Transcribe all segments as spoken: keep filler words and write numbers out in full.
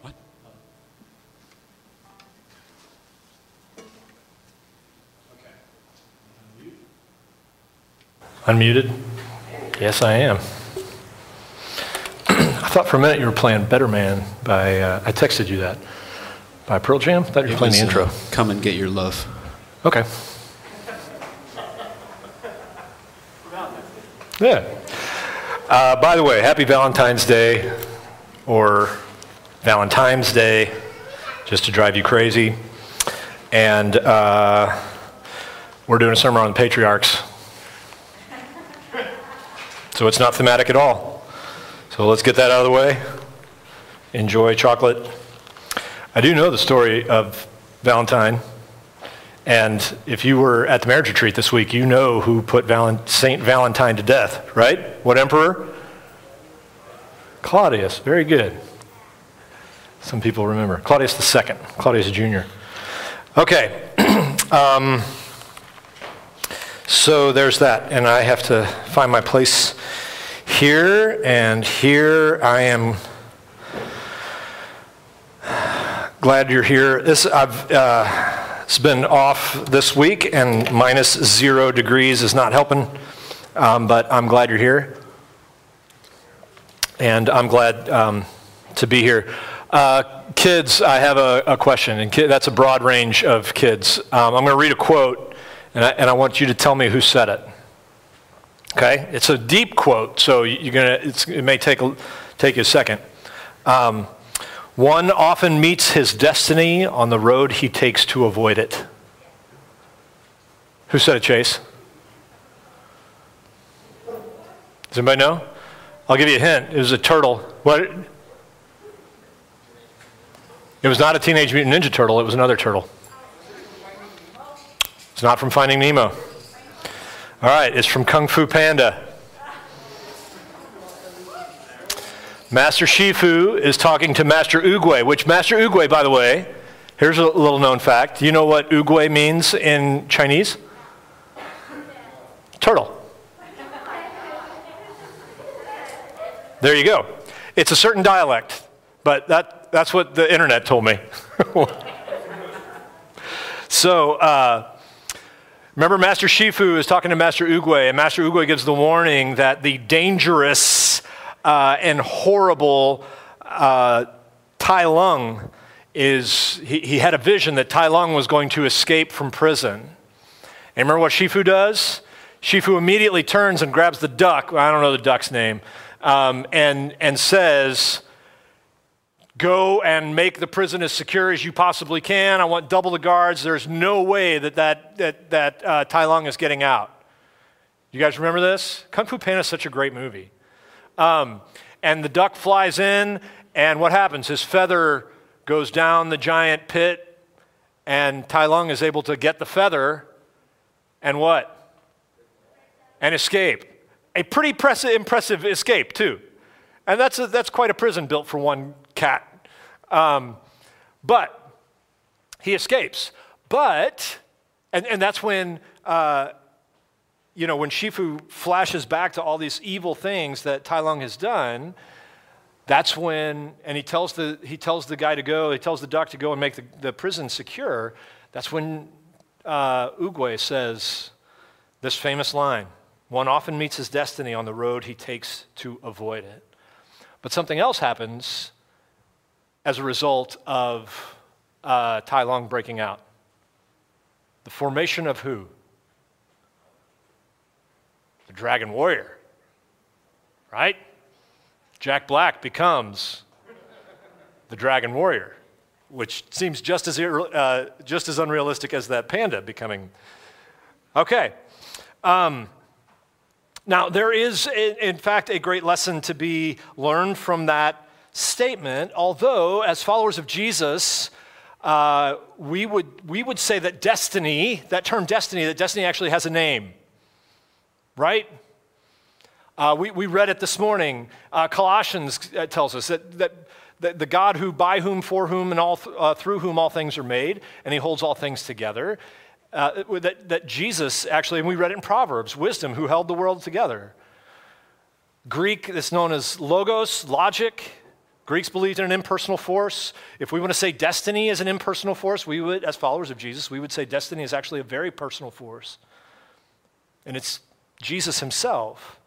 What? Okay. Unmuted? Yes, I am. I thought for a minute you were playing Better Man by, uh, I texted you that, by Pearl Jam? I thought you were playing the intro. Come and Get Your Love. Okay. Yeah. Uh, by the way, happy Valentine's Day, or Valentine's Day, just to drive you crazy. And uh, we're doing a sermon on the patriarchs. So it's not thematic at all. So let's get that out of the way. Enjoy chocolate. I do know the story of Valentine. And if you were at the marriage retreat this week, you know who put Valent- Saint Valentine to death, right? What emperor? Claudius. Very good. Some people remember. Claudius the Second. Claudius Junior Okay. um, so there's that. And I have to find my place here. And here I am. Glad you're here. This, I've... Uh, It's been off this week, and minus zero degrees is not helping, um, but I'm glad you're here, and I'm glad um, to be here. Uh, kids, I have a, a question, and kid, that's a broad range of kids. Um, I'm going to read a quote, and I, and I want you to tell me who said it, okay? It's a deep quote, so you're gonna. It's, it may take, take you a second. Um, One often meets his destiny on the road he takes to avoid it. Who said it, Chase? Does anybody know? I'll give you a hint. It was a turtle. What? It was not a Teenage Mutant Ninja Turtle. It was another turtle. It's not from Finding Nemo. All right, it's from Kung Fu Panda. Master Shifu is talking to Master Oogway, which Master Oogway, by the way, here's a little known fact. You know what Oogway means in Chinese? Turtle. There you go. It's a certain dialect, but that, that's what the internet told me. So, uh, remember Master Shifu is talking to Master Oogway, and Master Oogway gives the warning that the dangerous Uh, and horrible uh, Tai Lung is, he, he had a vision that Tai Lung was going to escape from prison. And remember what Shifu does? Shifu immediately turns and grabs the duck, I don't know the duck's name, um, and, and says, go and make the prison as secure as you possibly can. I want double the guards. There's no way that, that, that, that uh, Tai Lung is getting out. You guys remember this? Kung Fu Panda is such a great movie. Um, and the duck flies in, and what happens? His feather goes down the giant pit, and Tai Lung is able to get the feather, and what? And escape. A pretty press- impressive escape, too. And that's a, that's quite a prison built for one cat. Um, but he escapes. But, and, and that's when... Uh, You know, when Shifu flashes back to all these evil things that Tai Lung has done, that's when, and he tells the he tells the guy to go, he tells the duck to go and make the, the prison secure, that's when uh, Oogway says this famous line, one often meets his destiny on the road he takes to avoid it. But something else happens as a result of uh, Tai Lung breaking out. The formation of who? The Dragon Warrior, right? Jack Black becomes the Dragon Warrior, which seems just as uh, just as unrealistic as that panda becoming. Okay. Um, now, there is, in fact, a great lesson to be learned from that statement, although, as followers of Jesus, uh, we would we would say that destiny, that term destiny, that destiny actually has a name. right? Uh, we, we read it this morning. Uh, Colossians tells us that, that the God who, by whom, for whom, and all th uh, through whom all things are made, and he holds all things together, uh, that, that Jesus actually, and we read it in Proverbs, wisdom, who held the world together. Greek, it's known as logos, logic. Greeks believed in an impersonal force. If we want to say destiny is an impersonal force, we would, as followers of Jesus, we would say destiny is actually a very personal force. And it's Jesus himself.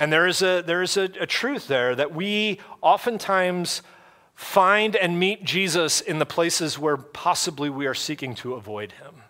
And there is a, there is a, a truth there that we oftentimes find and meet Jesus in the places where possibly we are seeking to avoid him.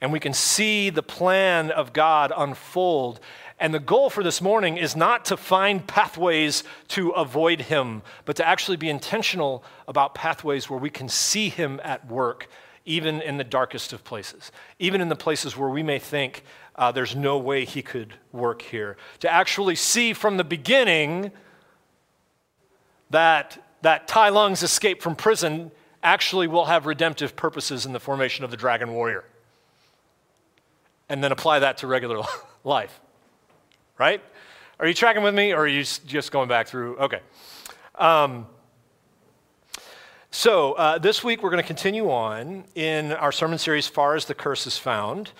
And we can see the plan of God unfold. And the goal for this morning is not to find pathways to avoid him, but to actually be intentional about pathways where we can see him at work, even in the darkest of places, even in the places where we may think, Uh, there's no way he could work here. To actually see from the beginning that, that Tai Lung's escape from prison actually will have redemptive purposes in the formation of the Dragon Warrior. And then apply that to regular life, right? Are you tracking with me, or are you just going back through? Okay. Um, so uh, this week we're going to continue on in our sermon series, Far as the Curse is Found.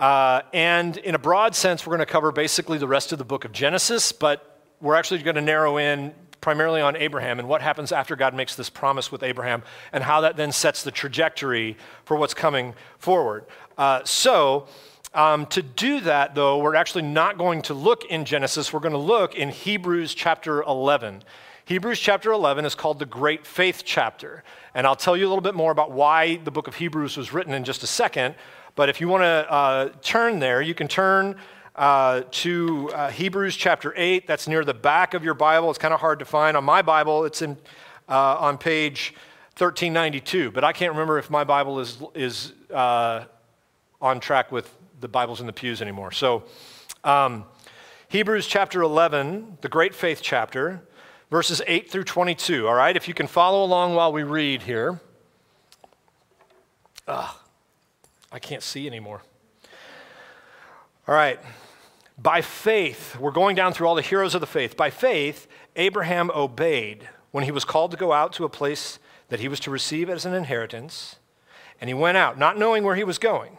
Uh, and in a broad sense, we're going to cover basically the rest of the book of Genesis, but we're actually going to narrow in primarily on Abraham and what happens after God makes this promise with Abraham and how that then sets the trajectory for what's coming forward. Uh, so um, to do that, though, we're actually not going to look in Genesis. We're going to look in Hebrews chapter eleven. Hebrews chapter eleven is called the Great Faith chapter. And I'll tell you a little bit more about why the book of Hebrews was written in just a second. But if you want to uh, turn there, you can turn uh, to uh, Hebrews chapter eight. That's near the back of your Bible. It's kind of hard to find. On my Bible, it's in, uh, on page thirteen ninety-two. But I can't remember if my Bible is, is uh, on track with the Bibles in the pews anymore. So um, Hebrews chapter eleven, the Great Faith chapter, verses eight through twenty-two. All right, if you can follow along while we read here. Ugh. I can't see anymore. All right. By faith, we're going down through all the heroes of the faith. By faith, Abraham obeyed when he was called to go out to a place that he was to receive as an inheritance. And he went out, not knowing where he was going.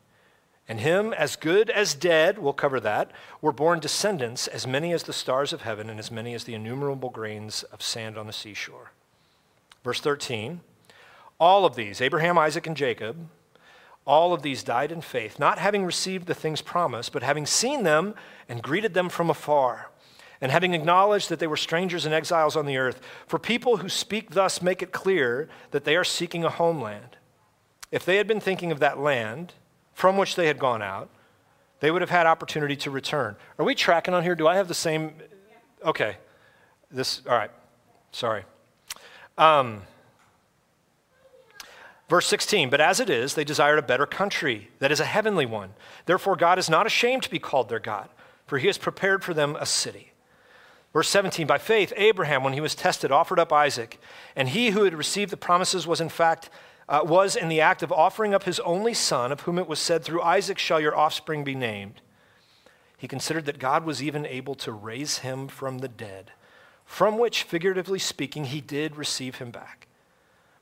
and him as good as dead, we'll cover that, were born descendants as many as the stars of heaven and as many as the innumerable grains of sand on the seashore. Verse thirteen, all of these, Abraham, Isaac, and Jacob, all of these died in faith, not having received the things promised, but having seen them and greeted them from afar, and having acknowledged that they were strangers and exiles on the earth. For people who speak thus make it clear that they are seeking a homeland. If they had been thinking of that land from which they had gone out, they would have had opportunity to return. Are we tracking on here? Do I have the same? Okay. This, all right. Sorry. Um... Verse sixteen, but as it is, they desired a better country, that is a heavenly one. Therefore, God is not ashamed to be called their God, for he has prepared for them a city. Verse seventeen, by faith, Abraham, when he was tested, offered up Isaac, and he who had received the promises was in fact, uh, was in the act of offering up his only son, of whom it was said, through Isaac shall your offspring be named. He considered that God was even able to raise him from the dead, from which, figuratively speaking, he did receive him back.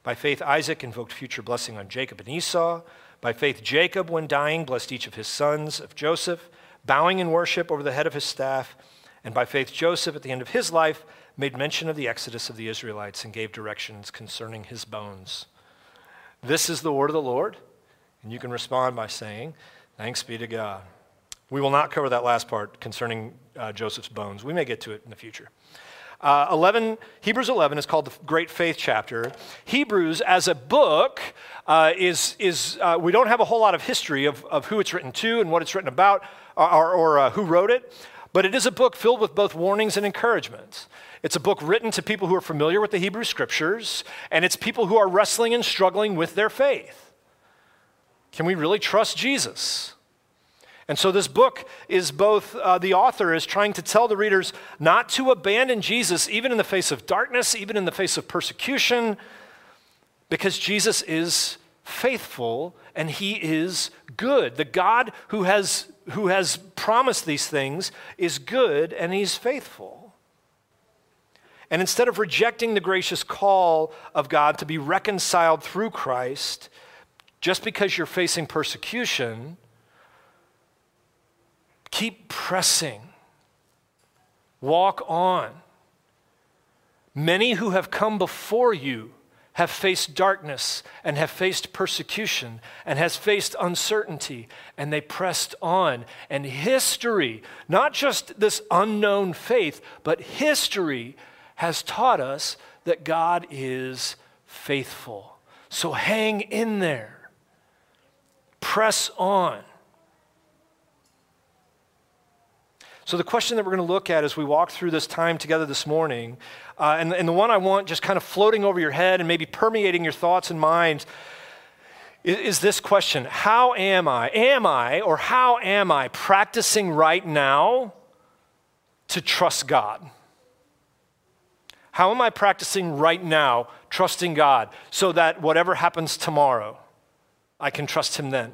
By faith, Isaac invoked future blessing on Jacob and Esau. By faith, Jacob, when dying, blessed each of his sons of Joseph, bowing in worship over the head of his staff. And by faith, Joseph, at the end of his life, made mention of the exodus of the Israelites and gave directions concerning his bones. This is the word of the Lord. And you can respond by saying, thanks be to God. We will not cover that last part concerning uh, Joseph's bones. We may get to it in the future. Uh, eleven, Hebrews eleven is called the Great Faith chapter. Hebrews as a book uh, is, is uh, we don't have a whole lot of history of, of who it's written to and what it's written about or, or uh, who wrote it, But it is a book filled with both warnings and encouragements. It's a book written to people who are familiar with the Hebrew Scriptures, and it's people who are wrestling and struggling with their faith. Can we really trust Jesus? And so this book is both, uh, the author is trying to tell the readers not to abandon Jesus, even in the face of darkness, even in the face of persecution, because Jesus is faithful and he is good. The God who has, who has promised these things is good and he's faithful. And instead of rejecting the gracious call of God to be reconciled through Christ, just because you're facing persecution, keep pressing. Walk on. Many who have come before you have faced darkness and have faced persecution and has faced uncertainty, and they pressed on. And history, not just this unknown faith, but history has taught us that God is faithful. So hang in there. Press on. So the question that we're going to look at as we walk through this time together this morning, uh, and, and the one I want just kind of floating over your head and maybe permeating your thoughts and minds, is, is this question: how am I, am I, or how am I practicing right now to trust God? How am I practicing right now, trusting God, so that whatever happens tomorrow, I can trust him then?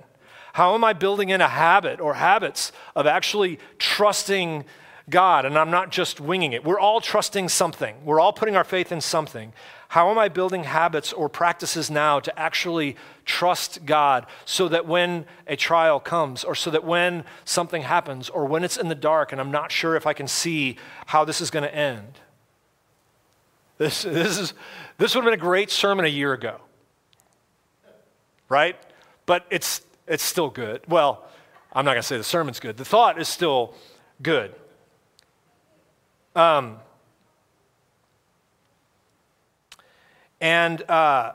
How am I building in a habit or habits of actually trusting God, and I'm not just winging it? We're all trusting something. We're all putting our faith in something. How am I building habits or practices now to actually trust God so that when a trial comes, or so that when something happens, or when it's in the dark and I'm not sure if I can see how this is going to end? This, this, is, this would have been a great sermon a year ago, right? But it's... It's still good. Well, I'm not going to say the sermon's good. The thought is still good. Um, and uh,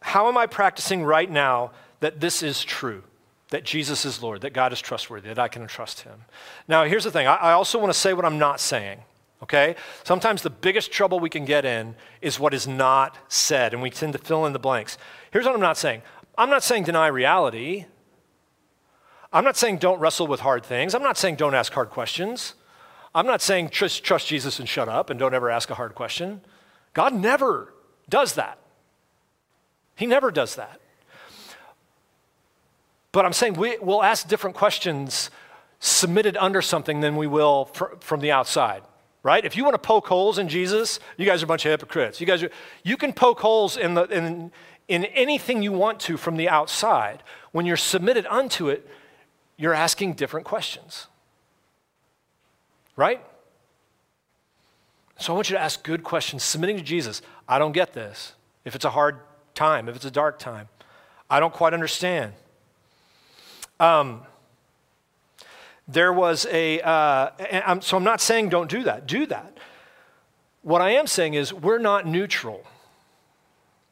how am I practicing right now that this is true, that Jesus is Lord, that God is trustworthy, that I can trust him? Now, here's the thing. I, I also want to say what I'm not saying, okay? Sometimes the biggest trouble we can get in is what is not said, and we tend to fill in the blanks. Here's what I'm not saying. I'm not saying deny reality. I'm not saying don't wrestle with hard things. I'm not saying don't ask hard questions. I'm not saying trust, trust Jesus and shut up and don't ever ask a hard question. God never does that. He never does that. But I'm saying we, we'll ask different questions submitted under something than we will fr- from the outside. Right? If you want to poke holes in Jesus, you guys are a bunch of hypocrites. You guys, are, you can poke holes in the in in anything you want to from the outside. When you're submitted unto it, you're asking different questions. Right? So I want you to ask good questions, submitting to Jesus. I don't get this. If it's a hard time, if it's a dark time, I don't quite understand. Um. There was a, uh, I'm, so I'm not saying don't do that. Do that. What I am saying is we're not neutral.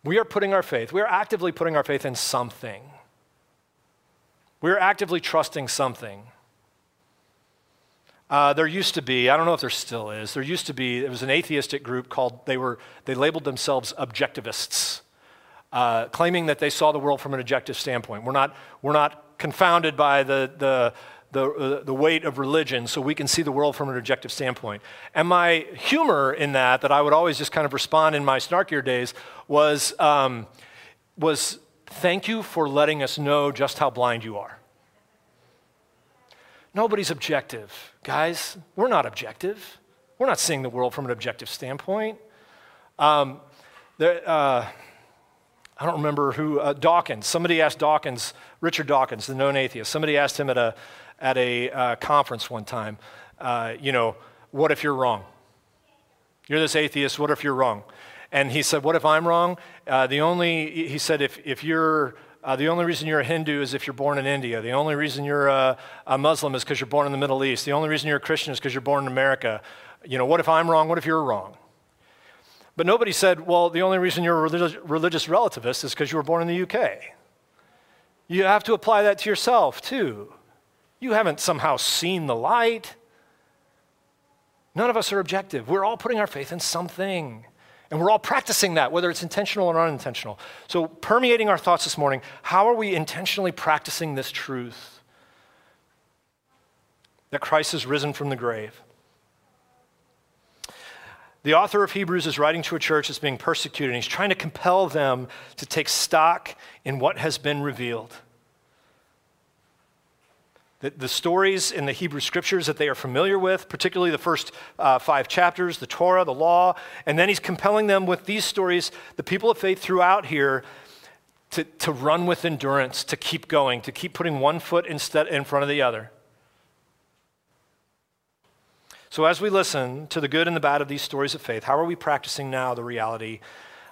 We are putting our faith, we are actively putting our faith in something. We are actively trusting something. Uh, there used to be, I don't know if there still is, there used to be, it was an atheistic group called, they were, they labeled themselves objectivists, uh, claiming that they saw the world from an objective standpoint. We're not, we're not confounded by the, the, The, uh, the weight of religion, so we can see the world from an objective standpoint. And my humor in that, that I would always just kind of respond in my snarkier days, was, um, was thank you for letting us know just how blind you are. Nobody's objective, guys. We're not objective. We're not seeing the world from an objective standpoint. Um, there, uh, I don't remember who, uh, Dawkins. Somebody asked Dawkins, Richard Dawkins, the known atheist, somebody asked him at a at a uh, conference one time, uh, you know, what if you're wrong? You're this atheist, what if you're wrong? And he said, what if I'm wrong? Uh, the only, he said, if, if you're, uh, the only reason you're a Hindu is if you're born in India. The only reason you're a, a Muslim is because you're born in the Middle East. The only reason you're a Christian is because you're born in America. You know, what if I'm wrong? What if you're wrong? But nobody said, well, the only reason you're a religious, religious relativist is because you were born in the U K. You have to apply that to yourself, too. You haven't somehow seen the light. None of us are objective. We're all putting our faith in something. And we're all practicing that, whether it's intentional or unintentional. So permeating our thoughts this morning, how are we intentionally practicing this truth that Christ is risen from the grave? The author of Hebrews is writing to a church that's being persecuted, and he's trying to compel them to take stock in what has been revealed. The, the stories in the Hebrew scriptures that they are familiar with, particularly the first uh, five chapters, the Torah, the law, and then he's compelling them with these stories, the people of faith throughout here, to, to run with endurance, to keep going, to keep putting one foot instead in front of the other. So as we listen to the good and the bad of these stories of faith, how are we practicing now the reality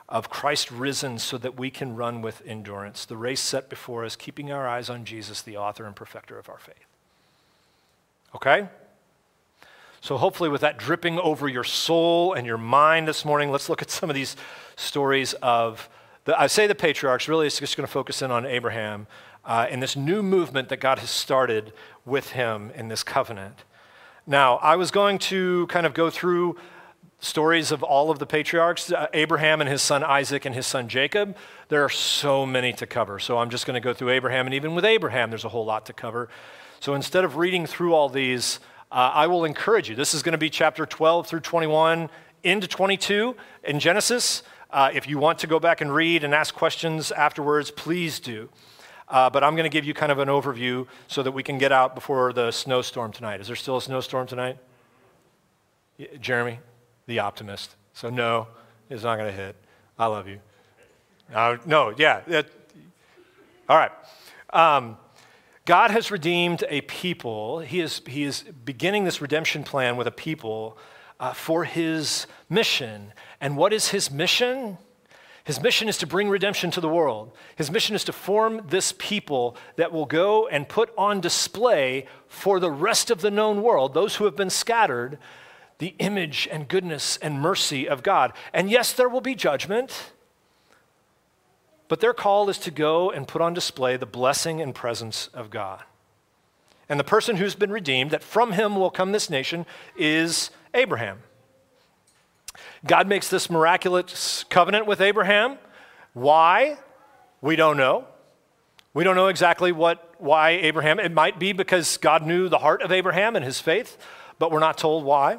of Christ risen so that we can run with endurance, the race set before us, keeping our eyes on Jesus, the author and perfecter of our faith? Okay? So hopefully with that dripping over your soul and your mind this morning, let's look at some of these stories of, the, I say the patriarchs, really it's just going to focus in on Abraham uh, and this new movement that God has started with him in this covenant. Now, I was going to kind of go through stories of all of the patriarchs, uh, Abraham and his son Isaac and his son Jacob. There are so many to cover, so I'm just going to go through Abraham, and even with Abraham, there's a whole lot to cover. So instead of reading through all these, uh, I will encourage you. This is going to be chapter twelve through twenty-one into twenty-two in Genesis. Uh, if you want to go back and read and ask questions afterwards, please do. Uh, but I'm going to give you kind of an overview so that we can get out before the snowstorm tonight. Is there still a snowstorm tonight? Yeah, Jeremy, the optimist. So no, it's not going to hit. I love you. Uh, no, yeah. It, all right. Um, God has redeemed a people. He is, he is beginning this redemption plan with a people uh, for his mission. And what is his mission? His mission is to bring redemption to the world. His mission is to form this people that will go and put on display for the rest of the known world, those who have been scattered, the image and goodness and mercy of God. And yes, there will be judgment, but their call is to go and put on display the blessing and presence of God. And the person who's been redeemed, that from him will come this nation, is Abraham. God makes this miraculous covenant with Abraham. Why? We don't know. We don't know exactly what, why Abraham. It might be because God knew the heart of Abraham and his faith, but we're not told why.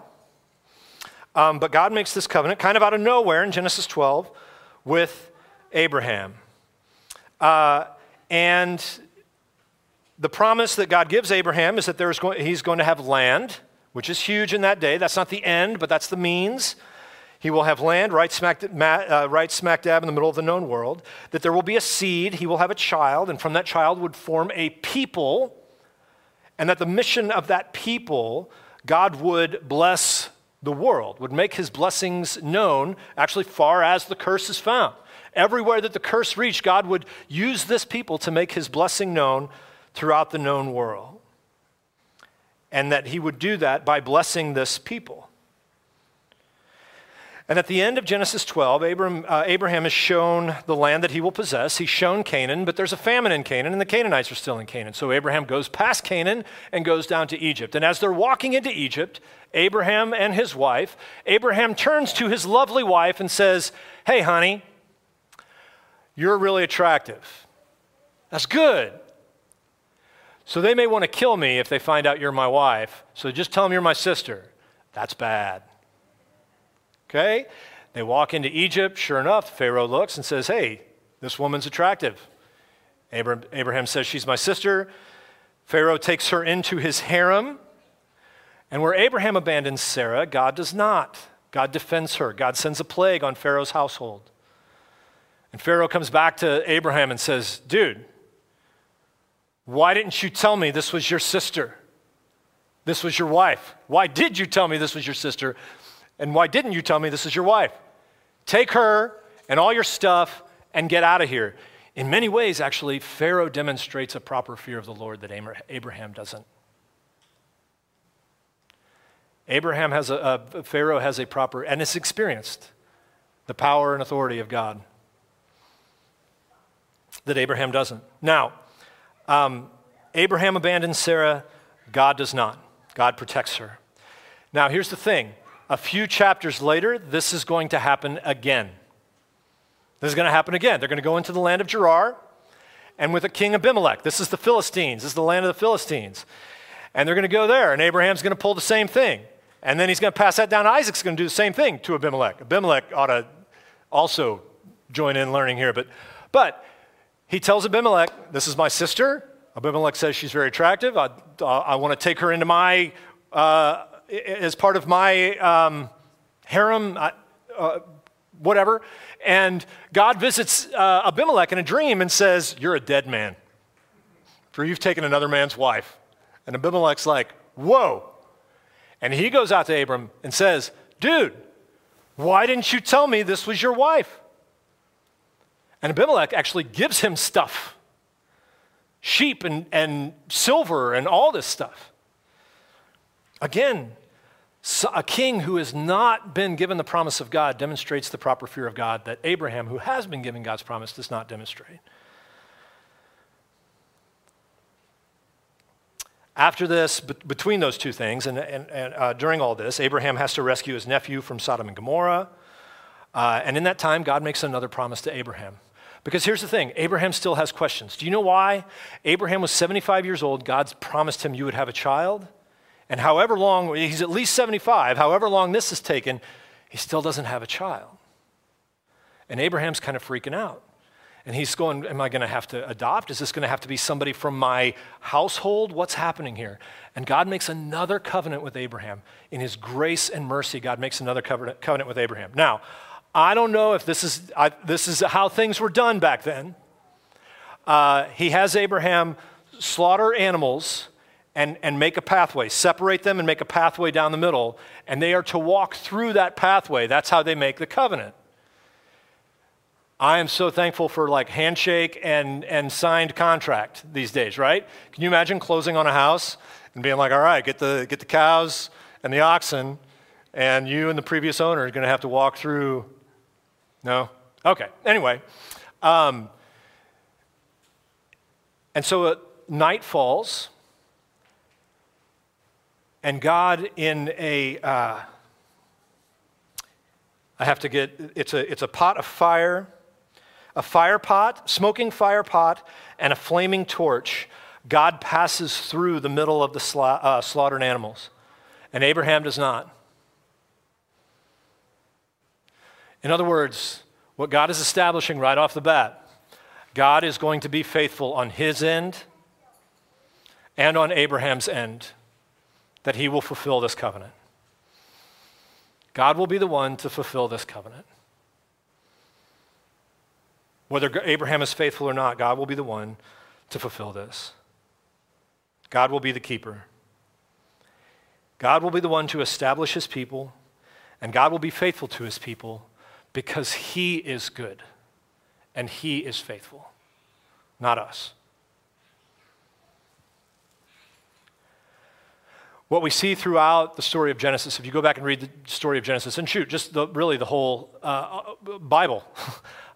Um, but God makes this covenant kind of out of nowhere in Genesis twelve with Abraham. Uh, and the promise that God gives Abraham is that there's going, he's going to have land, which is huge in that day. That's not the end, but that's the means. He will have land right smack, uh, right smack dab in the middle of the known world, that there will be a seed, he will have a child, and from that child would form a people, and that the mission of that people, God would bless the world, would make his blessings known, actually far as the curse is found. Everywhere that the curse reached, God would use this people to make his blessing known throughout the known world, and that he would do that by blessing this people. And at the end of Genesis twelve, Abraham, uh, Abraham is shown the land that he will possess. He's shown Canaan, but there's a famine in Canaan, and the Canaanites are still in Canaan. So Abraham goes past Canaan and goes down to Egypt. And as they're walking into Egypt, Abraham and his wife, Abraham turns to his lovely wife and says, "Hey, honey, you're really attractive. That's good. So they may want to kill me if they find out you're my wife. So just tell them you're my sister. That's bad." Okay, they walk into Egypt. Sure enough, Pharaoh looks and says, "Hey, this woman's attractive." Abra- Abraham says, "She's my sister." Pharaoh takes her into his harem. And where Abraham abandons Sarah, God does not. God defends her. God sends a plague on Pharaoh's household. And Pharaoh comes back to Abraham and says, "Dude, why didn't you tell me this was your sister? This was your wife. Why did you tell me this was your sister? And why didn't you tell me this is your wife? Take her and all your stuff and get out of here." In many ways, actually, Pharaoh demonstrates a proper fear of the Lord that Abraham doesn't. Abraham has a, a Pharaoh has a proper, and has experienced the power and authority of God that Abraham doesn't. Now, um, Abraham abandons Sarah. God does not. God protects her. Now, here's the thing. A few chapters later, this is going to happen again. This is going to happen again. They're going to go into the land of Gerar, and with a king Abimelech. This is the Philistines. This is the land of the Philistines. And they're going to go there, and Abraham's going to pull the same thing. And then he's going to pass that down. Isaac's going to do the same thing to Abimelech. Abimelech ought to also join in learning here. But, but he tells Abimelech, this is my sister. Abimelech says she's very attractive. I, I, I want to take her into my, uh, as part of my um, harem, I, uh, whatever. And God visits uh, Abimelech in a dream and says, you're a dead man, for you've taken another man's wife. And Abimelech's like, whoa. And he goes out to Abram and says, dude, why didn't you tell me this was your wife? And Abimelech actually gives him stuff, sheep and, and silver and all this stuff. Again, a king who has not been given the promise of God demonstrates the proper fear of God that Abraham, who has been given God's promise, does not demonstrate. After this, between those two things, and, and, and uh, during all this, Abraham has to rescue his nephew from Sodom and Gomorrah. Uh, and in that time, God makes another promise to Abraham. Because here's the thing, Abraham still has questions. Do you know why? Abraham was seventy-five years old. God's promised him you would have a child. And however long, he's at least seventy-five, however long this has taken, he still doesn't have a child. And Abraham's kind of freaking out. And he's going, am I going to have to adopt? Is this going to have to be somebody from my household? What's happening here? And God makes another covenant with Abraham. In his grace and mercy, God makes another covenant with Abraham. Now, I don't know if this is, I, this is how things were done back then. Uh, he has Abraham slaughter animals and, and make a pathway, separate them and make a pathway down the middle, and they are to walk through that pathway. That's how they make the covenant. I am so thankful for like handshake and, and signed contract these days, right? Can you imagine closing on a house and being like, all right, get the, get the cows and the oxen, and you and the previous owner are going to have to walk through. No? Okay. Anyway. Um, and so uh, night falls, and God in a, uh, I have to get, it's a, it's a pot of fire. A fire pot, smoking fire pot, and a flaming torch. God passes through the middle of the sla- uh, slaughtered animals, and Abraham does not. In other words, what God is establishing right off the bat, God is going to be faithful on his end and on Abraham's end, that he will fulfill this covenant. God will be the one to fulfill this covenant. Whether Abraham is faithful or not, God will be the one to fulfill this. God will be the keeper. God will be the one to establish his people, and God will be faithful to his people because he is good and he is faithful, not us. What we see throughout the story of Genesis, if you go back and read the story of Genesis, and shoot, just the, really the whole uh, Bible,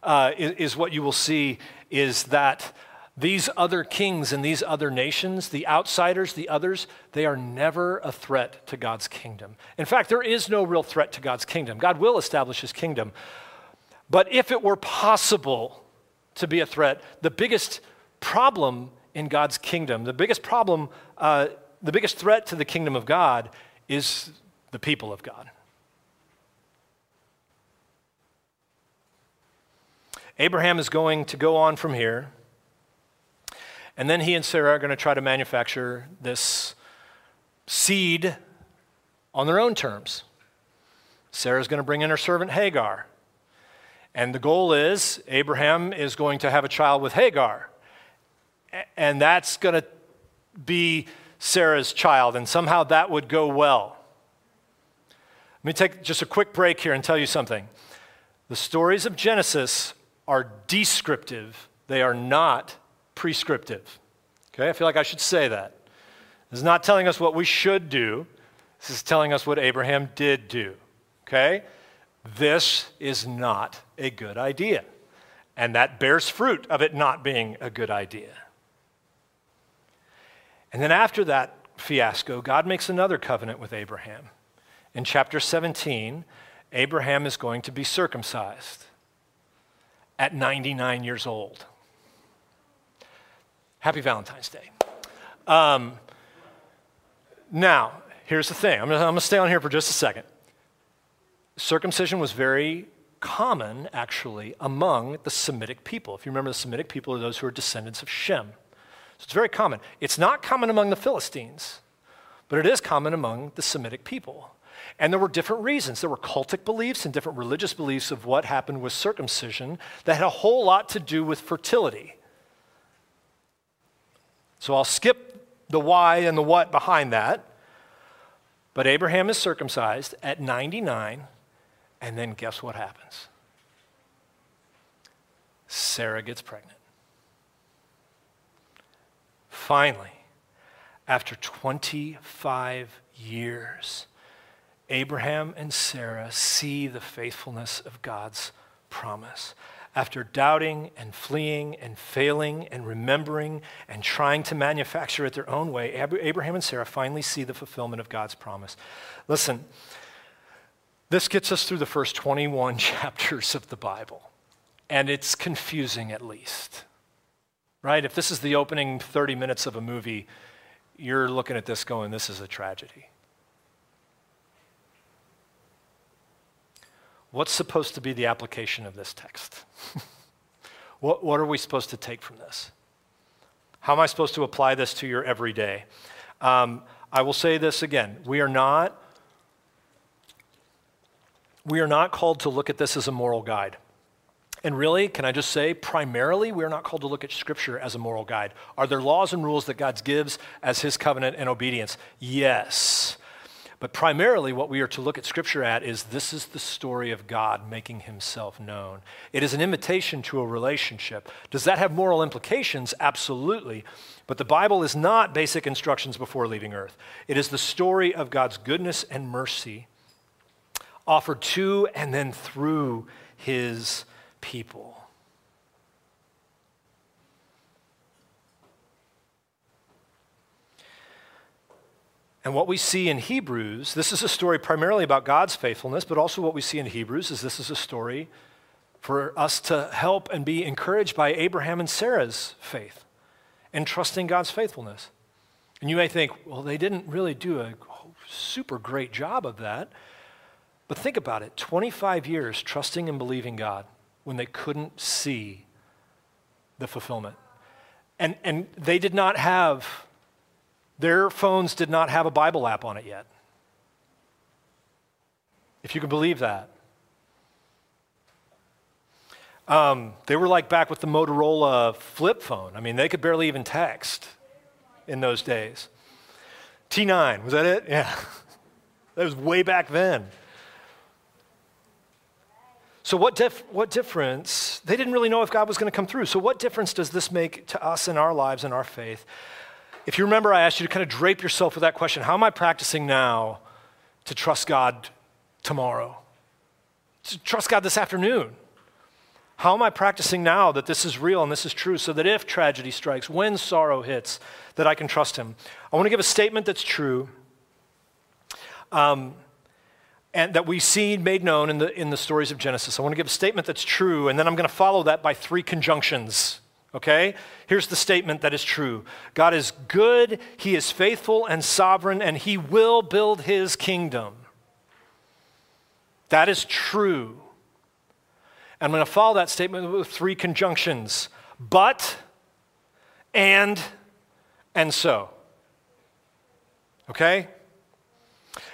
Uh, is, is what you will see is that these other kings and these other nations, the outsiders, the others, they are never a threat to God's kingdom. In fact, there is no real threat to God's kingdom. God will establish his kingdom. But if it were possible to be a threat, the biggest problem in God's kingdom, the biggest problem, uh, the biggest threat to the kingdom of God is the people of God. Abraham is going to go on from here, and then he and Sarah are going to try to manufacture this seed on their own terms. Sarah's going to bring in her servant Hagar, and the goal is Abraham is going to have a child with Hagar, and that's going to be Sarah's child, and somehow that would go well. Let me take just a quick break here and tell you something. The stories of Genesis are descriptive. They are not prescriptive. Okay, I feel like I should say that. This is not telling us what we should do. This is telling us what Abraham did do. Okay, this is not a good idea. And that bears fruit of it not being a good idea. And then after that fiasco, God makes another covenant with Abraham. in chapter seventeen, Abraham is going to be circumcised at ninety-nine years old. Happy Valentine's Day. Um, now, here's the thing. I'm going to stay on here for just a second. Circumcision was very common, actually, among the Semitic people. If you remember, the Semitic people are those who are descendants of Shem. So it's very common. It's not common among the Philistines, but it is common among the Semitic people. And there were different reasons. There were cultic beliefs and different religious beliefs of what happened with circumcision that had a whole lot to do with fertility. So I'll skip the why and the what behind that. But Abraham is circumcised at ninety-nine, and then guess what happens? Sarah gets pregnant. Finally, after twenty-five years, Abraham and Sarah see the faithfulness of God's promise. After doubting and fleeing and failing and remembering and trying to manufacture it their own way, Abraham and Sarah finally see the fulfillment of God's promise. Listen, this gets us through the first twenty-one chapters of the Bible, and it's confusing at least, right? If this is the opening thirty minutes of a movie, you're looking at this going, this is a tragedy. What's supposed to be the application of this text? what, what are we supposed to take from this? How am I supposed to apply this to your everyday? Um, I will say this again. We are not, we are not called to look at this as a moral guide. And really, can I just say, primarily, we are not called to look at Scripture as a moral guide. Are there laws and rules that God gives as his covenant and obedience? Yes. But primarily what we are to look at Scripture at is this is the story of God making himself known. It is an invitation to a relationship. Does that have moral implications? Absolutely. But the Bible is not basic instructions before leaving earth. It is the story of God's goodness and mercy offered to and then through his people. And what we see in Hebrews, this is a story primarily about God's faithfulness, but also what we see in Hebrews is this is a story for us to help and be encouraged by Abraham and Sarah's faith and trusting God's faithfulness. And you may think, well, they didn't really do a super great job of that. But think about it, twenty-five years trusting and believing God when they couldn't see the fulfillment. And, and they did not have... Their phones did not have a Bible app on it yet. If you can believe that. Um, they were like back with the Motorola flip phone. I mean, they could barely even text in those days. T nine, was that it? Yeah. That was way back then. So what, dif- what difference? They didn't really know if God was going to come through. So what difference does this make to us in our lives and our faith? If you remember, I asked you to kind of drape yourself with that question. How am I practicing now to trust God tomorrow? To trust God this afternoon? How am I practicing now that this is real and this is true so that if tragedy strikes, when sorrow hits, that I can trust him? I want to give a statement that's true um, and that we see made known in the, in the stories of Genesis. I want to give a statement that's true, and then I'm going to follow that by three conjunctions. Okay? Here's the statement that is true. God is good, he is faithful and sovereign, and he will build his kingdom. That is true. And I'm going to follow that statement with three conjunctions. But, and, and so. Okay?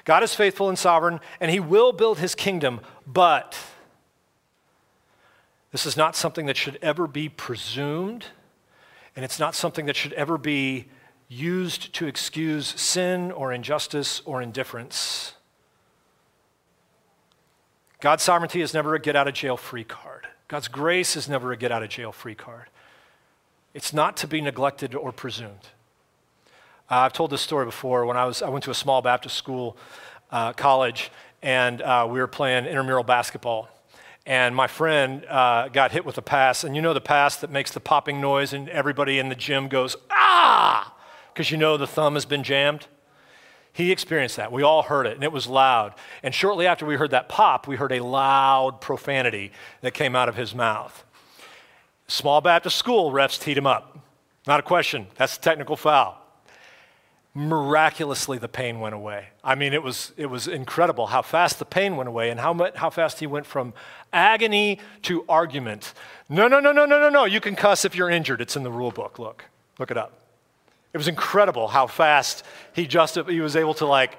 God is faithful and sovereign, and he will build his kingdom, but... This is not something that should ever be presumed, and it's not something that should ever be used to excuse sin or injustice or indifference. God's sovereignty is never a get-out-of-jail-free card. God's grace is never a get-out-of-jail-free card. It's not to be neglected or presumed. Uh, I've told this story before. When I was, I went to a small Baptist school, uh, college, and uh, we were playing intramural basketball. And my friend uh, got hit with a pass. And you know the pass that makes the popping noise and everybody in the gym goes, ah, because you know the thumb has been jammed. He experienced that. We all heard it, and it was loud. And shortly after we heard that pop, we heard a loud profanity that came out of his mouth. Small Baptist school, refs teed him up. Not a question. That's a technical foul. Miraculously, the pain went away. I mean, it was, it was incredible how fast the pain went away and how, much, how fast he went from agony to argument. No, no, no, no, no, no, no. You can cuss if you're injured. It's in the rule book. Look, look it up. It was incredible how fast he just he was able to like,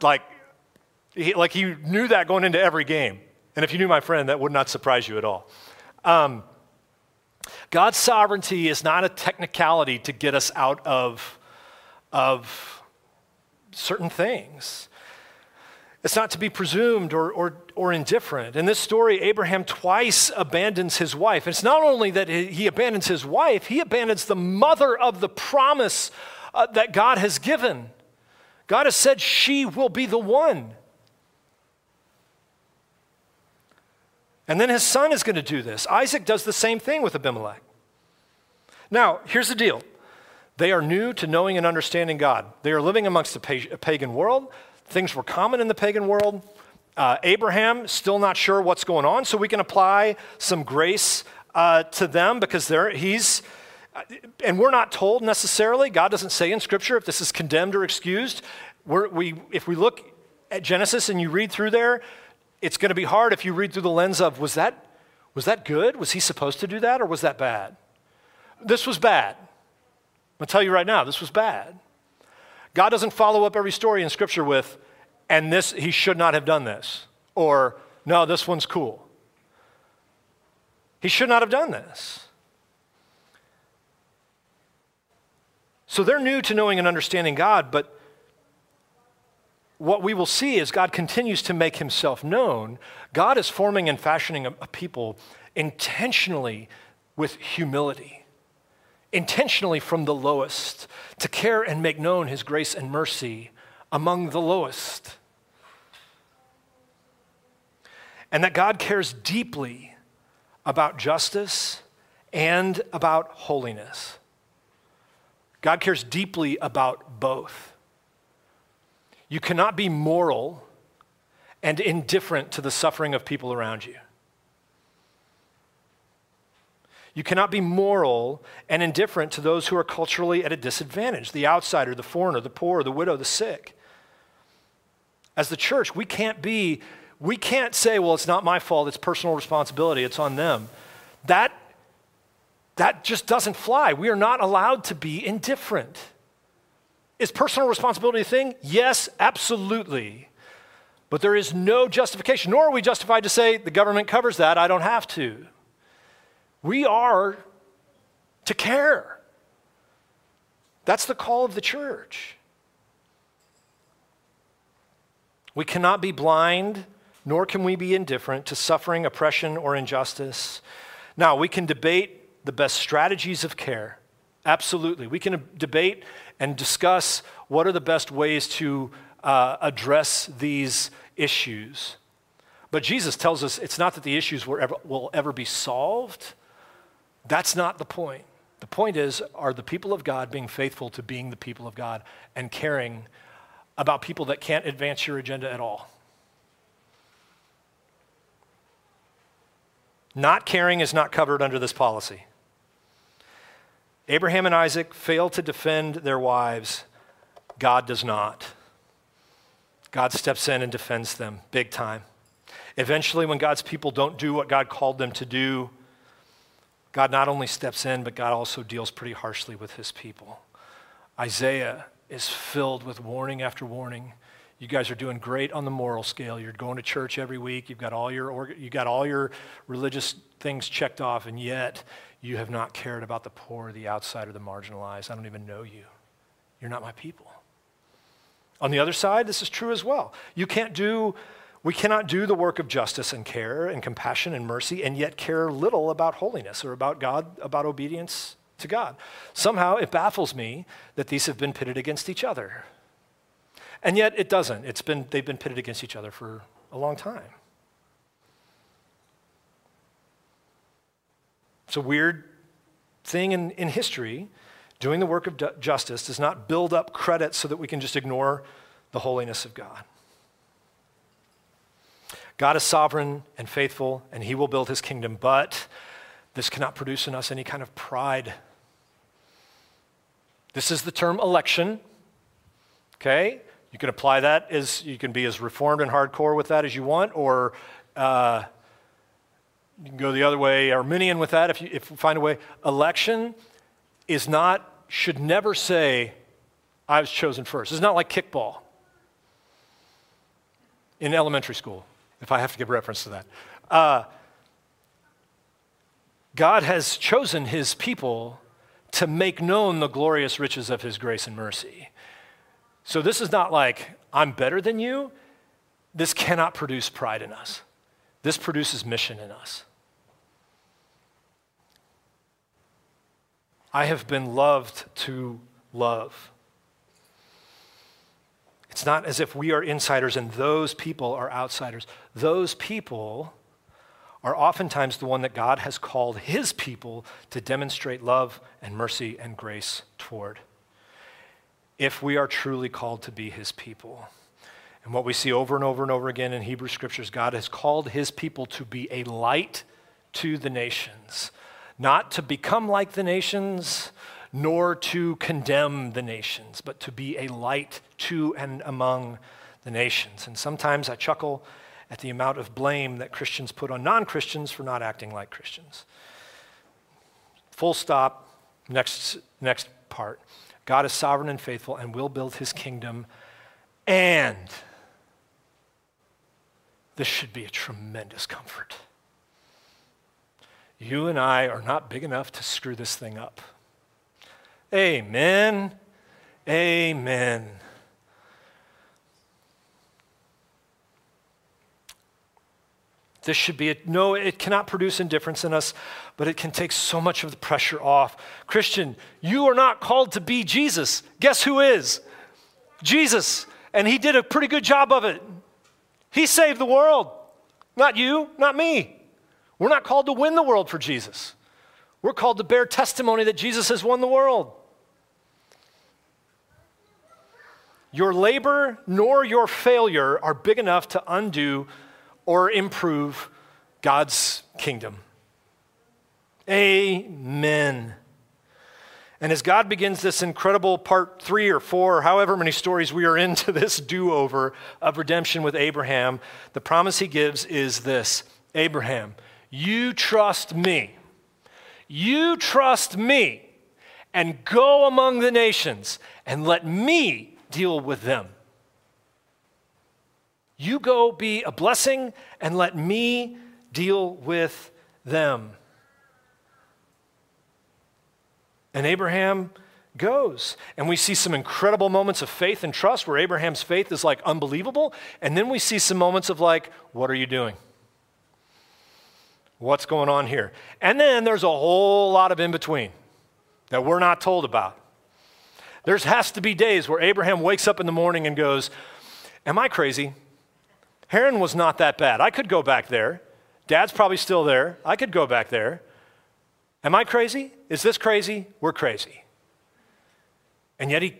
like, he, like he knew that going into every game. And if you knew my friend, that would not surprise you at all. Um, God's sovereignty is not a technicality to get us out of, of certain things. It's not to be presumed or, or, or indifferent. In this story, Abraham twice abandons his wife. It's not only that he abandons his wife, he abandons the mother of the promise uh, that God has given. God has said she will be the one. And then his son is going to do this. Isaac does the same thing with Abimelech. Now, here's the deal. They are new to knowing and understanding God. They are living amongst a, pa- a pagan world. Things were common in the pagan world. Uh, Abraham, still not sure what's going on, so we can apply some grace uh, to them because they're, he's, and we're not told necessarily. God doesn't say in Scripture if this is condemned or excused. We're, we, if we look at Genesis and you read through there, it's going to be hard if you read through the lens of, was that, was that good? Was he supposed to do that or was that bad? This was bad. I'll tell you right now, this was bad. God doesn't follow up every story in Scripture with, and this, he should not have done this, or no, this one's cool. He should not have done this. So they're new to knowing and understanding God, but what we will see is God continues to make himself known. God is forming and fashioning a, a people intentionally with humility. Intentionally from the lowest, to care and make known his grace and mercy among the lowest. And that God cares deeply about justice and about holiness. God cares deeply about both. You cannot be moral and indifferent to the suffering of people around you. You cannot be moral and indifferent to those who are culturally at a disadvantage, the outsider, the foreigner, the poor, the widow, the sick. As the church, we can't be, we can't say, well, it's not my fault, it's personal responsibility, it's on them. That, that just doesn't fly. We are not allowed to be indifferent. Is personal responsibility a thing? Yes, absolutely. But there is no justification, nor are we justified to say, the government covers that, I don't have to. We are to care. That's the call of the church. We cannot be blind, nor can we be indifferent to suffering, oppression, or injustice. Now, we can debate the best strategies of care. Absolutely. We can debate and discuss what are the best ways to uh, address these issues. But Jesus tells us it's not that the issues will ever, will ever be solved. That's not the point. The point is, are the people of God being faithful to being the people of God and caring about people that can't advance your agenda at all? Not caring is not covered under this policy. Abraham and Isaac fail to defend their wives. God does not. God steps in and defends them big time. Eventually, when God's people don't do what God called them to do, God not only steps in, but God also deals pretty harshly with his people. Isaiah is filled with warning after warning. You guys are doing great on the moral scale. You're going to church every week. You've got all your you got all your religious things checked off, and yet you have not cared about the poor, the outsider, the marginalized. I don't even know you. You're not my people. On the other side, this is true as well. You can't do We cannot do the work of justice and care and compassion and mercy and yet care little about holiness or about God, about obedience to God. Somehow it baffles me that these have been pitted against each other. And yet it doesn't. It's been, they've been pitted against each other for a long time. It's a weird thing in, in history. Doing the work of justice does not build up credit so that we can just ignore the holiness of God. God is sovereign and faithful, and he will build his kingdom, but this cannot produce in us any kind of pride. This is the term election, okay? You can apply that as, you can be as reformed and hardcore with that as you want, or uh, you can go the other way, Arminian with that if you, if you find a way. Election is not, should never say, I was chosen first. It's not like kickball in elementary school, if I have to give reference to that. Uh, God has chosen his people to make known the glorious riches of his grace and mercy. So this is not like, I'm better than you. This cannot produce pride in us. This produces mission in us. I have been loved to love. It's not as if we are insiders and those people are outsiders. Those people are oftentimes the one that God has called his people to demonstrate love and mercy and grace toward, if we are truly called to be his people. And what we see over and over and over again in Hebrew scriptures, God has called his people to be a light to the nations, not to become like the nations, nor to condemn the nations, but to be a light to and among the nations. And sometimes I chuckle at the amount of blame that Christians put on non-Christians for not acting like Christians. Full stop, next, next part. God is sovereign and faithful and will build his kingdom, and this should be a tremendous comfort. You and I are not big enough to screw this thing up. Amen. Amen. This should be, a, no, it cannot produce indifference in us, but it can take so much of the pressure off. Christian, you are not called to be Jesus. Guess who is? Jesus. And he did a pretty good job of it. He saved the world. Not you, not me. We're not called to win the world for Jesus. We're called to bear testimony that Jesus has won the world. Your labor nor your failure are big enough to undo or improve God's kingdom. Amen. And as God begins this incredible part three or four, or however many stories we are into this do-over of redemption with Abraham, the promise he gives is this: Abraham, you trust me. You trust me and go among the nations and let me deal with them. You go be a blessing and let me deal with them. And Abraham goes. And we see some incredible moments of faith and trust where Abraham's faith is like unbelievable. And then we see some moments of like, what are you doing? What's going on here? And then there's a whole lot of in-between that we're not told about. There has to be days where Abraham wakes up in the morning and goes, am I crazy? Haran was not that bad. I could go back there. Dad's probably still there. I could go back there. Am I crazy? Is this crazy? We're crazy. And yet he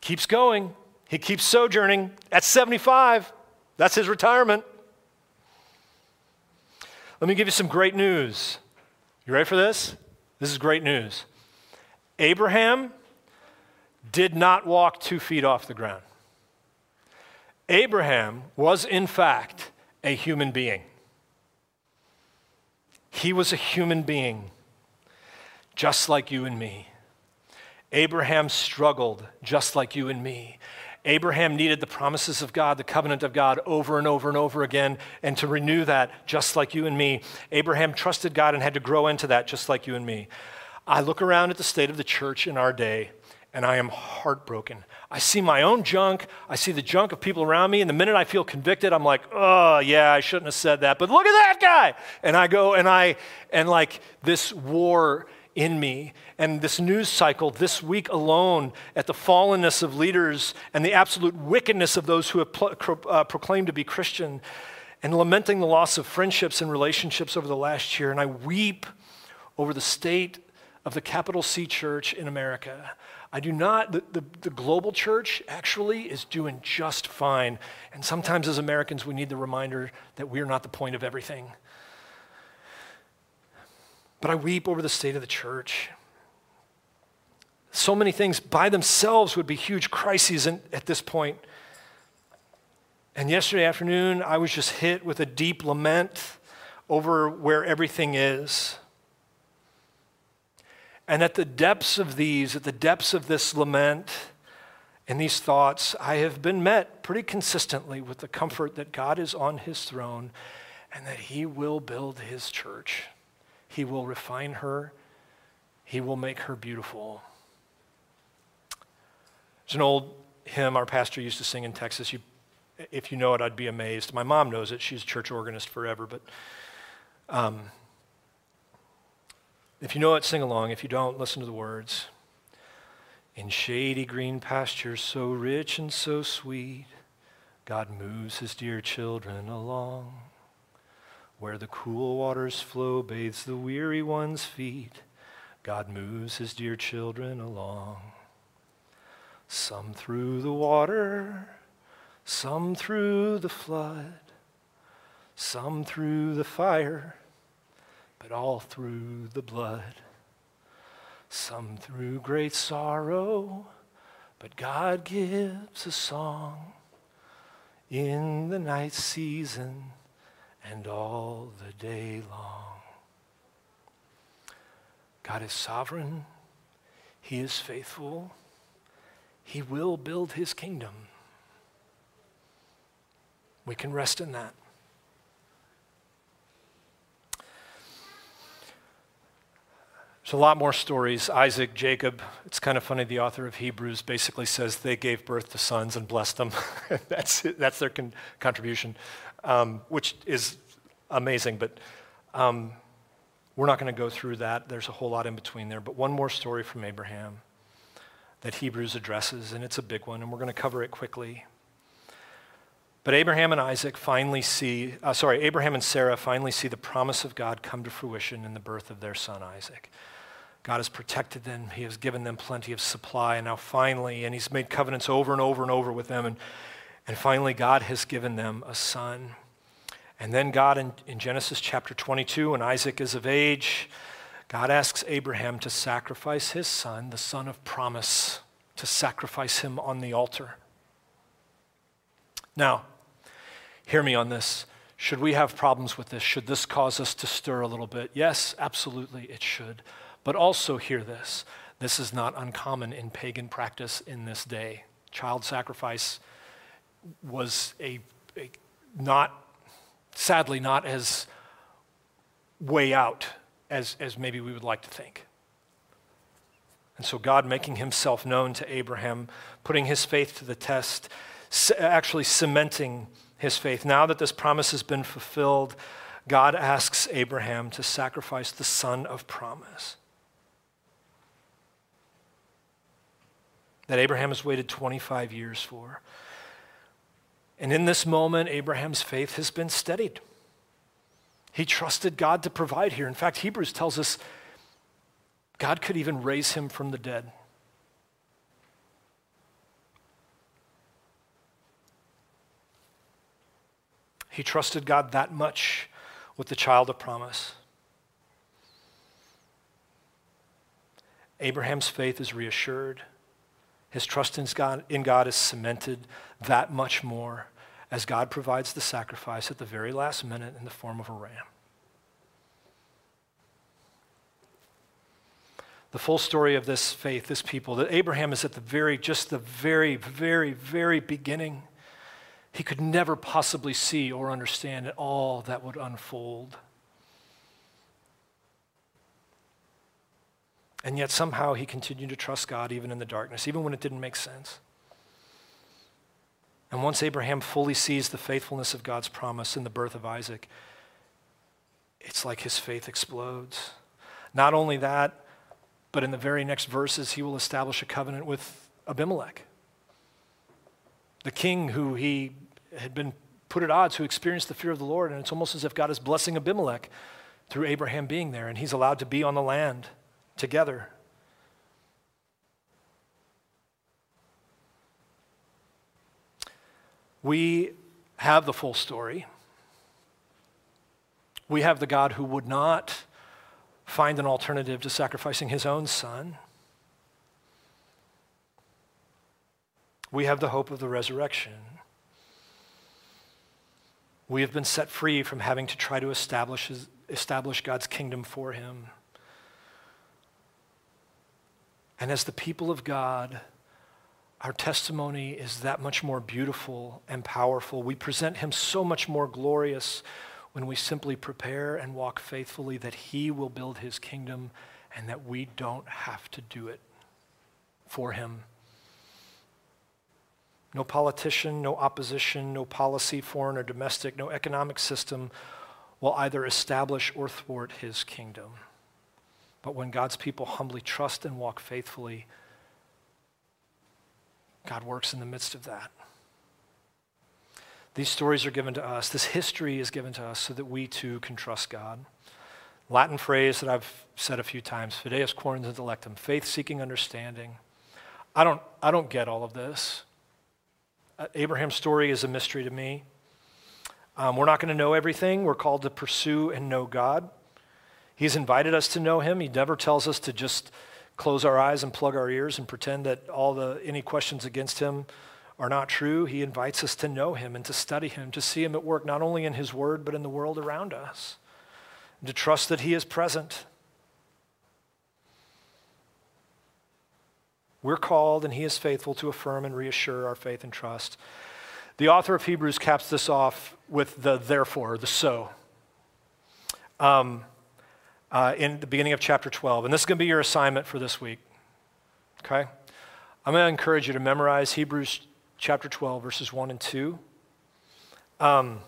keeps going. He keeps sojourning. At seventy-five, that's his retirement. Let me give you some great news. You ready for this? This is great news. Abraham did not walk two feet off the ground. Abraham was, in fact, a human being. He was a human being, just like you and me. Abraham struggled, just like you and me. Abraham needed the promises of God, the covenant of God, over and over and over again, and to renew that, just like you and me. Abraham trusted God and had to grow into that, just like you and me. I look around at the state of the church in our day, and I am heartbroken. I see my own junk. I see the junk of people around me, and the minute I feel convicted, I'm like, oh, yeah, I shouldn't have said that, but look at that guy! And I go, and I, and like this war in me, and this news cycle this week alone at the fallenness of leaders and the absolute wickedness of those who have pl- pro- uh, proclaimed to be Christian, and lamenting the loss of friendships and relationships over the last year. And I weep over the state of the Capital C Church in America. I do not, the, the, the global church actually is doing just fine. And sometimes as Americans, we need the reminder that we are not the point of everything. But I weep over the state of the church. So many things by themselves would be huge crises in, at this point. And yesterday afternoon, I was just hit with a deep lament over where everything is. And at the depths of these, at the depths of this lament and these thoughts, I have been met pretty consistently with the comfort that God is on his throne and that he will build his church. He will refine her. He will make her beautiful. There's an old hymn our pastor used to sing in Texas. You, if you know it, I'd be amazed. My mom knows it. She's a church organist forever, but... Um, If you know it, sing along. If you don't, listen to the words. In shady green pastures so rich and so sweet, God moves his dear children along. Where the cool waters flow bathes the weary one's feet, God moves his dear children along. Some through the water, some through the flood, some through the fire, but all through the blood. Some through great sorrow, but God gives a song in the night season and all the day long. God is sovereign. He is faithful. He will build his kingdom. We can rest in that. There's a lot more stories. Isaac, Jacob. It's kind of funny. The author of Hebrews basically says they gave birth to sons and blessed them. that's it. That's their con contribution, um, which is amazing. But um, we're not going to go through that. There's a whole lot in between there. But one more story from Abraham that Hebrews addresses, and it's a big one, and we're going to cover it quickly. But Abraham and Isaac finally see, uh, sorry, Abraham and Sarah finally see the promise of God come to fruition in the birth of their son Isaac. God has protected them. He has given them plenty of supply. And now finally, and he's made covenants over and over and over with them. And, and finally, God has given them a son. And then God, in, in Genesis chapter twenty-two, when Isaac is of age, God asks Abraham to sacrifice his son, the son of promise, to sacrifice him on the altar. Now, hear me on this. Should we have problems with this? Should this cause us to stir a little bit? Yes, absolutely it should. But also hear this. This is not uncommon in pagan practice in this day. Child sacrifice was a, a not, sadly, not as way out as, as maybe we would like to think. And so God making himself known to Abraham, putting his faith to the test, actually cementing his faith. Now that this promise has been fulfilled, God asks Abraham to sacrifice the son of promise. That Abraham has waited twenty-five years for. And in this moment, Abraham's faith has been steadied. He trusted God to provide here. In fact, Hebrews tells us God could even raise him from the dead. He trusted God that much with the child of promise. Abraham's faith is reassured. His trust in God, in God is cemented that much more as God provides the sacrifice at the very last minute in the form of a ram. The full story of this faith, this people, that Abraham is at the very, just the very, very, very beginning. He could never possibly see or understand at all that would unfold. And yet somehow he continued to trust God even in the darkness, even when it didn't make sense. And once Abraham fully sees the faithfulness of God's promise in the birth of Isaac, it's like his faith explodes. Not only that, but in the very next verses, he will establish a covenant with Abimelech, the king who he had been put at odds, who experienced the fear of the Lord. And it's almost as if God is blessing Abimelech through Abraham being there, and he's allowed to be on the land together. We have the full story. We have the God who would not find an alternative to sacrificing his own son. We have the hope of the resurrection. We have been set free from having to try to establish, his, establish God's kingdom for him. And as the people of God, our testimony is that much more beautiful and powerful. We present him so much more glorious when we simply prepare and walk faithfully that he will build his kingdom and that we don't have to do it for him. No politician, no opposition, no policy, foreign or domestic, no economic system will either establish or thwart his kingdom. But when God's people humbly trust and walk faithfully, God works in the midst of that. These stories are given to us. This history is given to us so that we too can trust God. Latin phrase that I've said a few times, fides quaerens intellectum, faith seeking understanding. I don't, I don't get all of this. Uh, Abraham's story is a mystery to me. Um, we're not going to know everything. We're called to pursue and know God. He's invited us to know him. He never tells us to just close our eyes and plug our ears and pretend that all the any questions against him are not true. He invites us to know him and to study him, to see him at work, not only in his word, but in the world around us, and to trust that he is present. We're called, and he is faithful to affirm and reassure our faith and trust. The author of Hebrews caps this off with the therefore, the so, um, uh, in the beginning of chapter twelve. And this is going to be your assignment for this week, okay? I'm going to encourage you to memorize Hebrews chapter twelve, verses one and two. Um,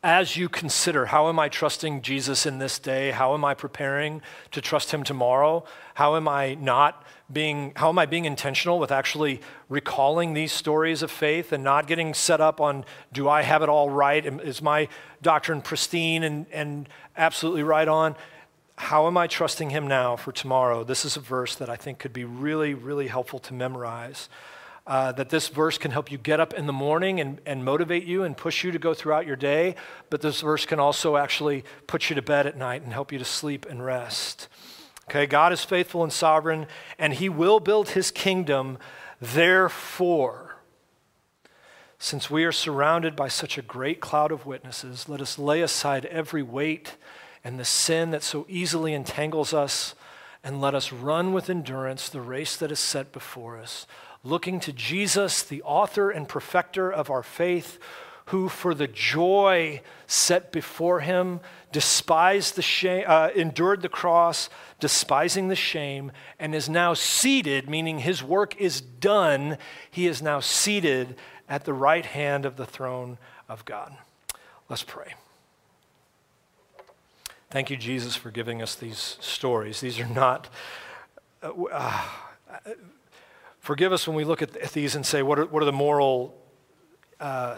as you consider, how am I trusting Jesus in this day? How am I preparing to trust him tomorrow? How am I not being, how am I being intentional with actually recalling these stories of faith and not getting set up on, do I have it all right? Is my doctrine pristine and, and absolutely right on? How am I trusting him now for tomorrow? This is a verse that I think could be really, really helpful to memorize. Uh, that this verse can help you get up in the morning and, and motivate you and push you to go throughout your day, but this verse can also actually put you to bed at night and help you to sleep and rest. Okay, God is faithful and sovereign, and he will build his kingdom. Therefore, since we are surrounded by such a great cloud of witnesses, let us lay aside every weight and the sin that so easily entangles us, and let us run with endurance the race that is set before us, looking to Jesus, the author and perfecter of our faith, who for the joy set before him despised the shame, uh, endured the cross, despising the shame, and is now seated, meaning his work is done. He is now seated at the right hand of the throne of God. Let's pray. Thank you, Jesus, for giving us these stories. These are not... Uh, uh, Forgive us when we look at these and say, what are, what are the moral uh,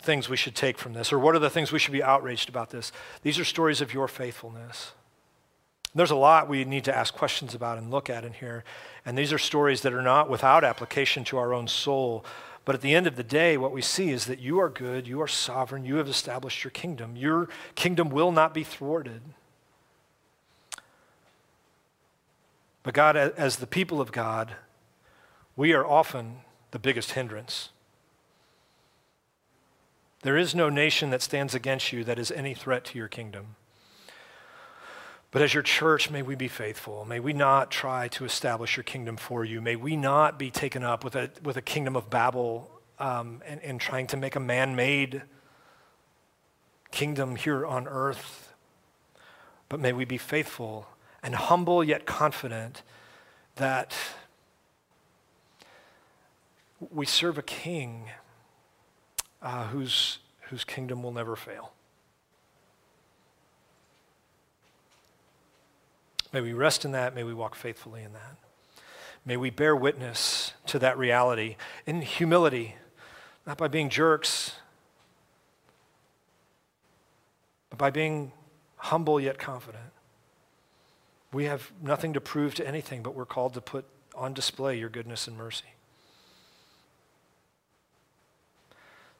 things we should take from this? Or what are the things we should be outraged about this? These are stories of your faithfulness. There's a lot we need to ask questions about and look at in here. And these are stories that are not without application to our own soul. But at the end of the day, what we see is that you are good, you are sovereign, you have established your kingdom. Your kingdom will not be thwarted. But God, as the people of God, we are often the biggest hindrance. There is no nation that stands against you that is any threat to your kingdom. But as your church, may we be faithful. May we not try to establish your kingdom for you. May we not be taken up with a, with a kingdom of Babel um, and, and trying to make a man-made kingdom here on earth. But may we be faithful and humble yet confident that we serve a king uh, whose, whose kingdom will never fail. May we rest in that. May we walk faithfully in that. May we bear witness to that reality in humility, not by being jerks, but by being humble yet confident. We have nothing to prove to anything, but we're called to put on display your goodness and mercy.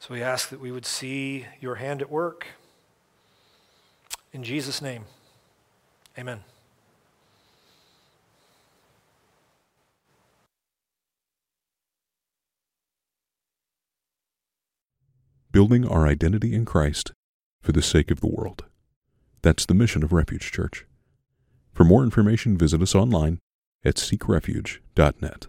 So we ask that we would see your hand at work. In Jesus' name, amen. Building our identity in Christ for the sake of the world. That's the mission of Refuge Church. For more information, visit us online at seek refuge dot net.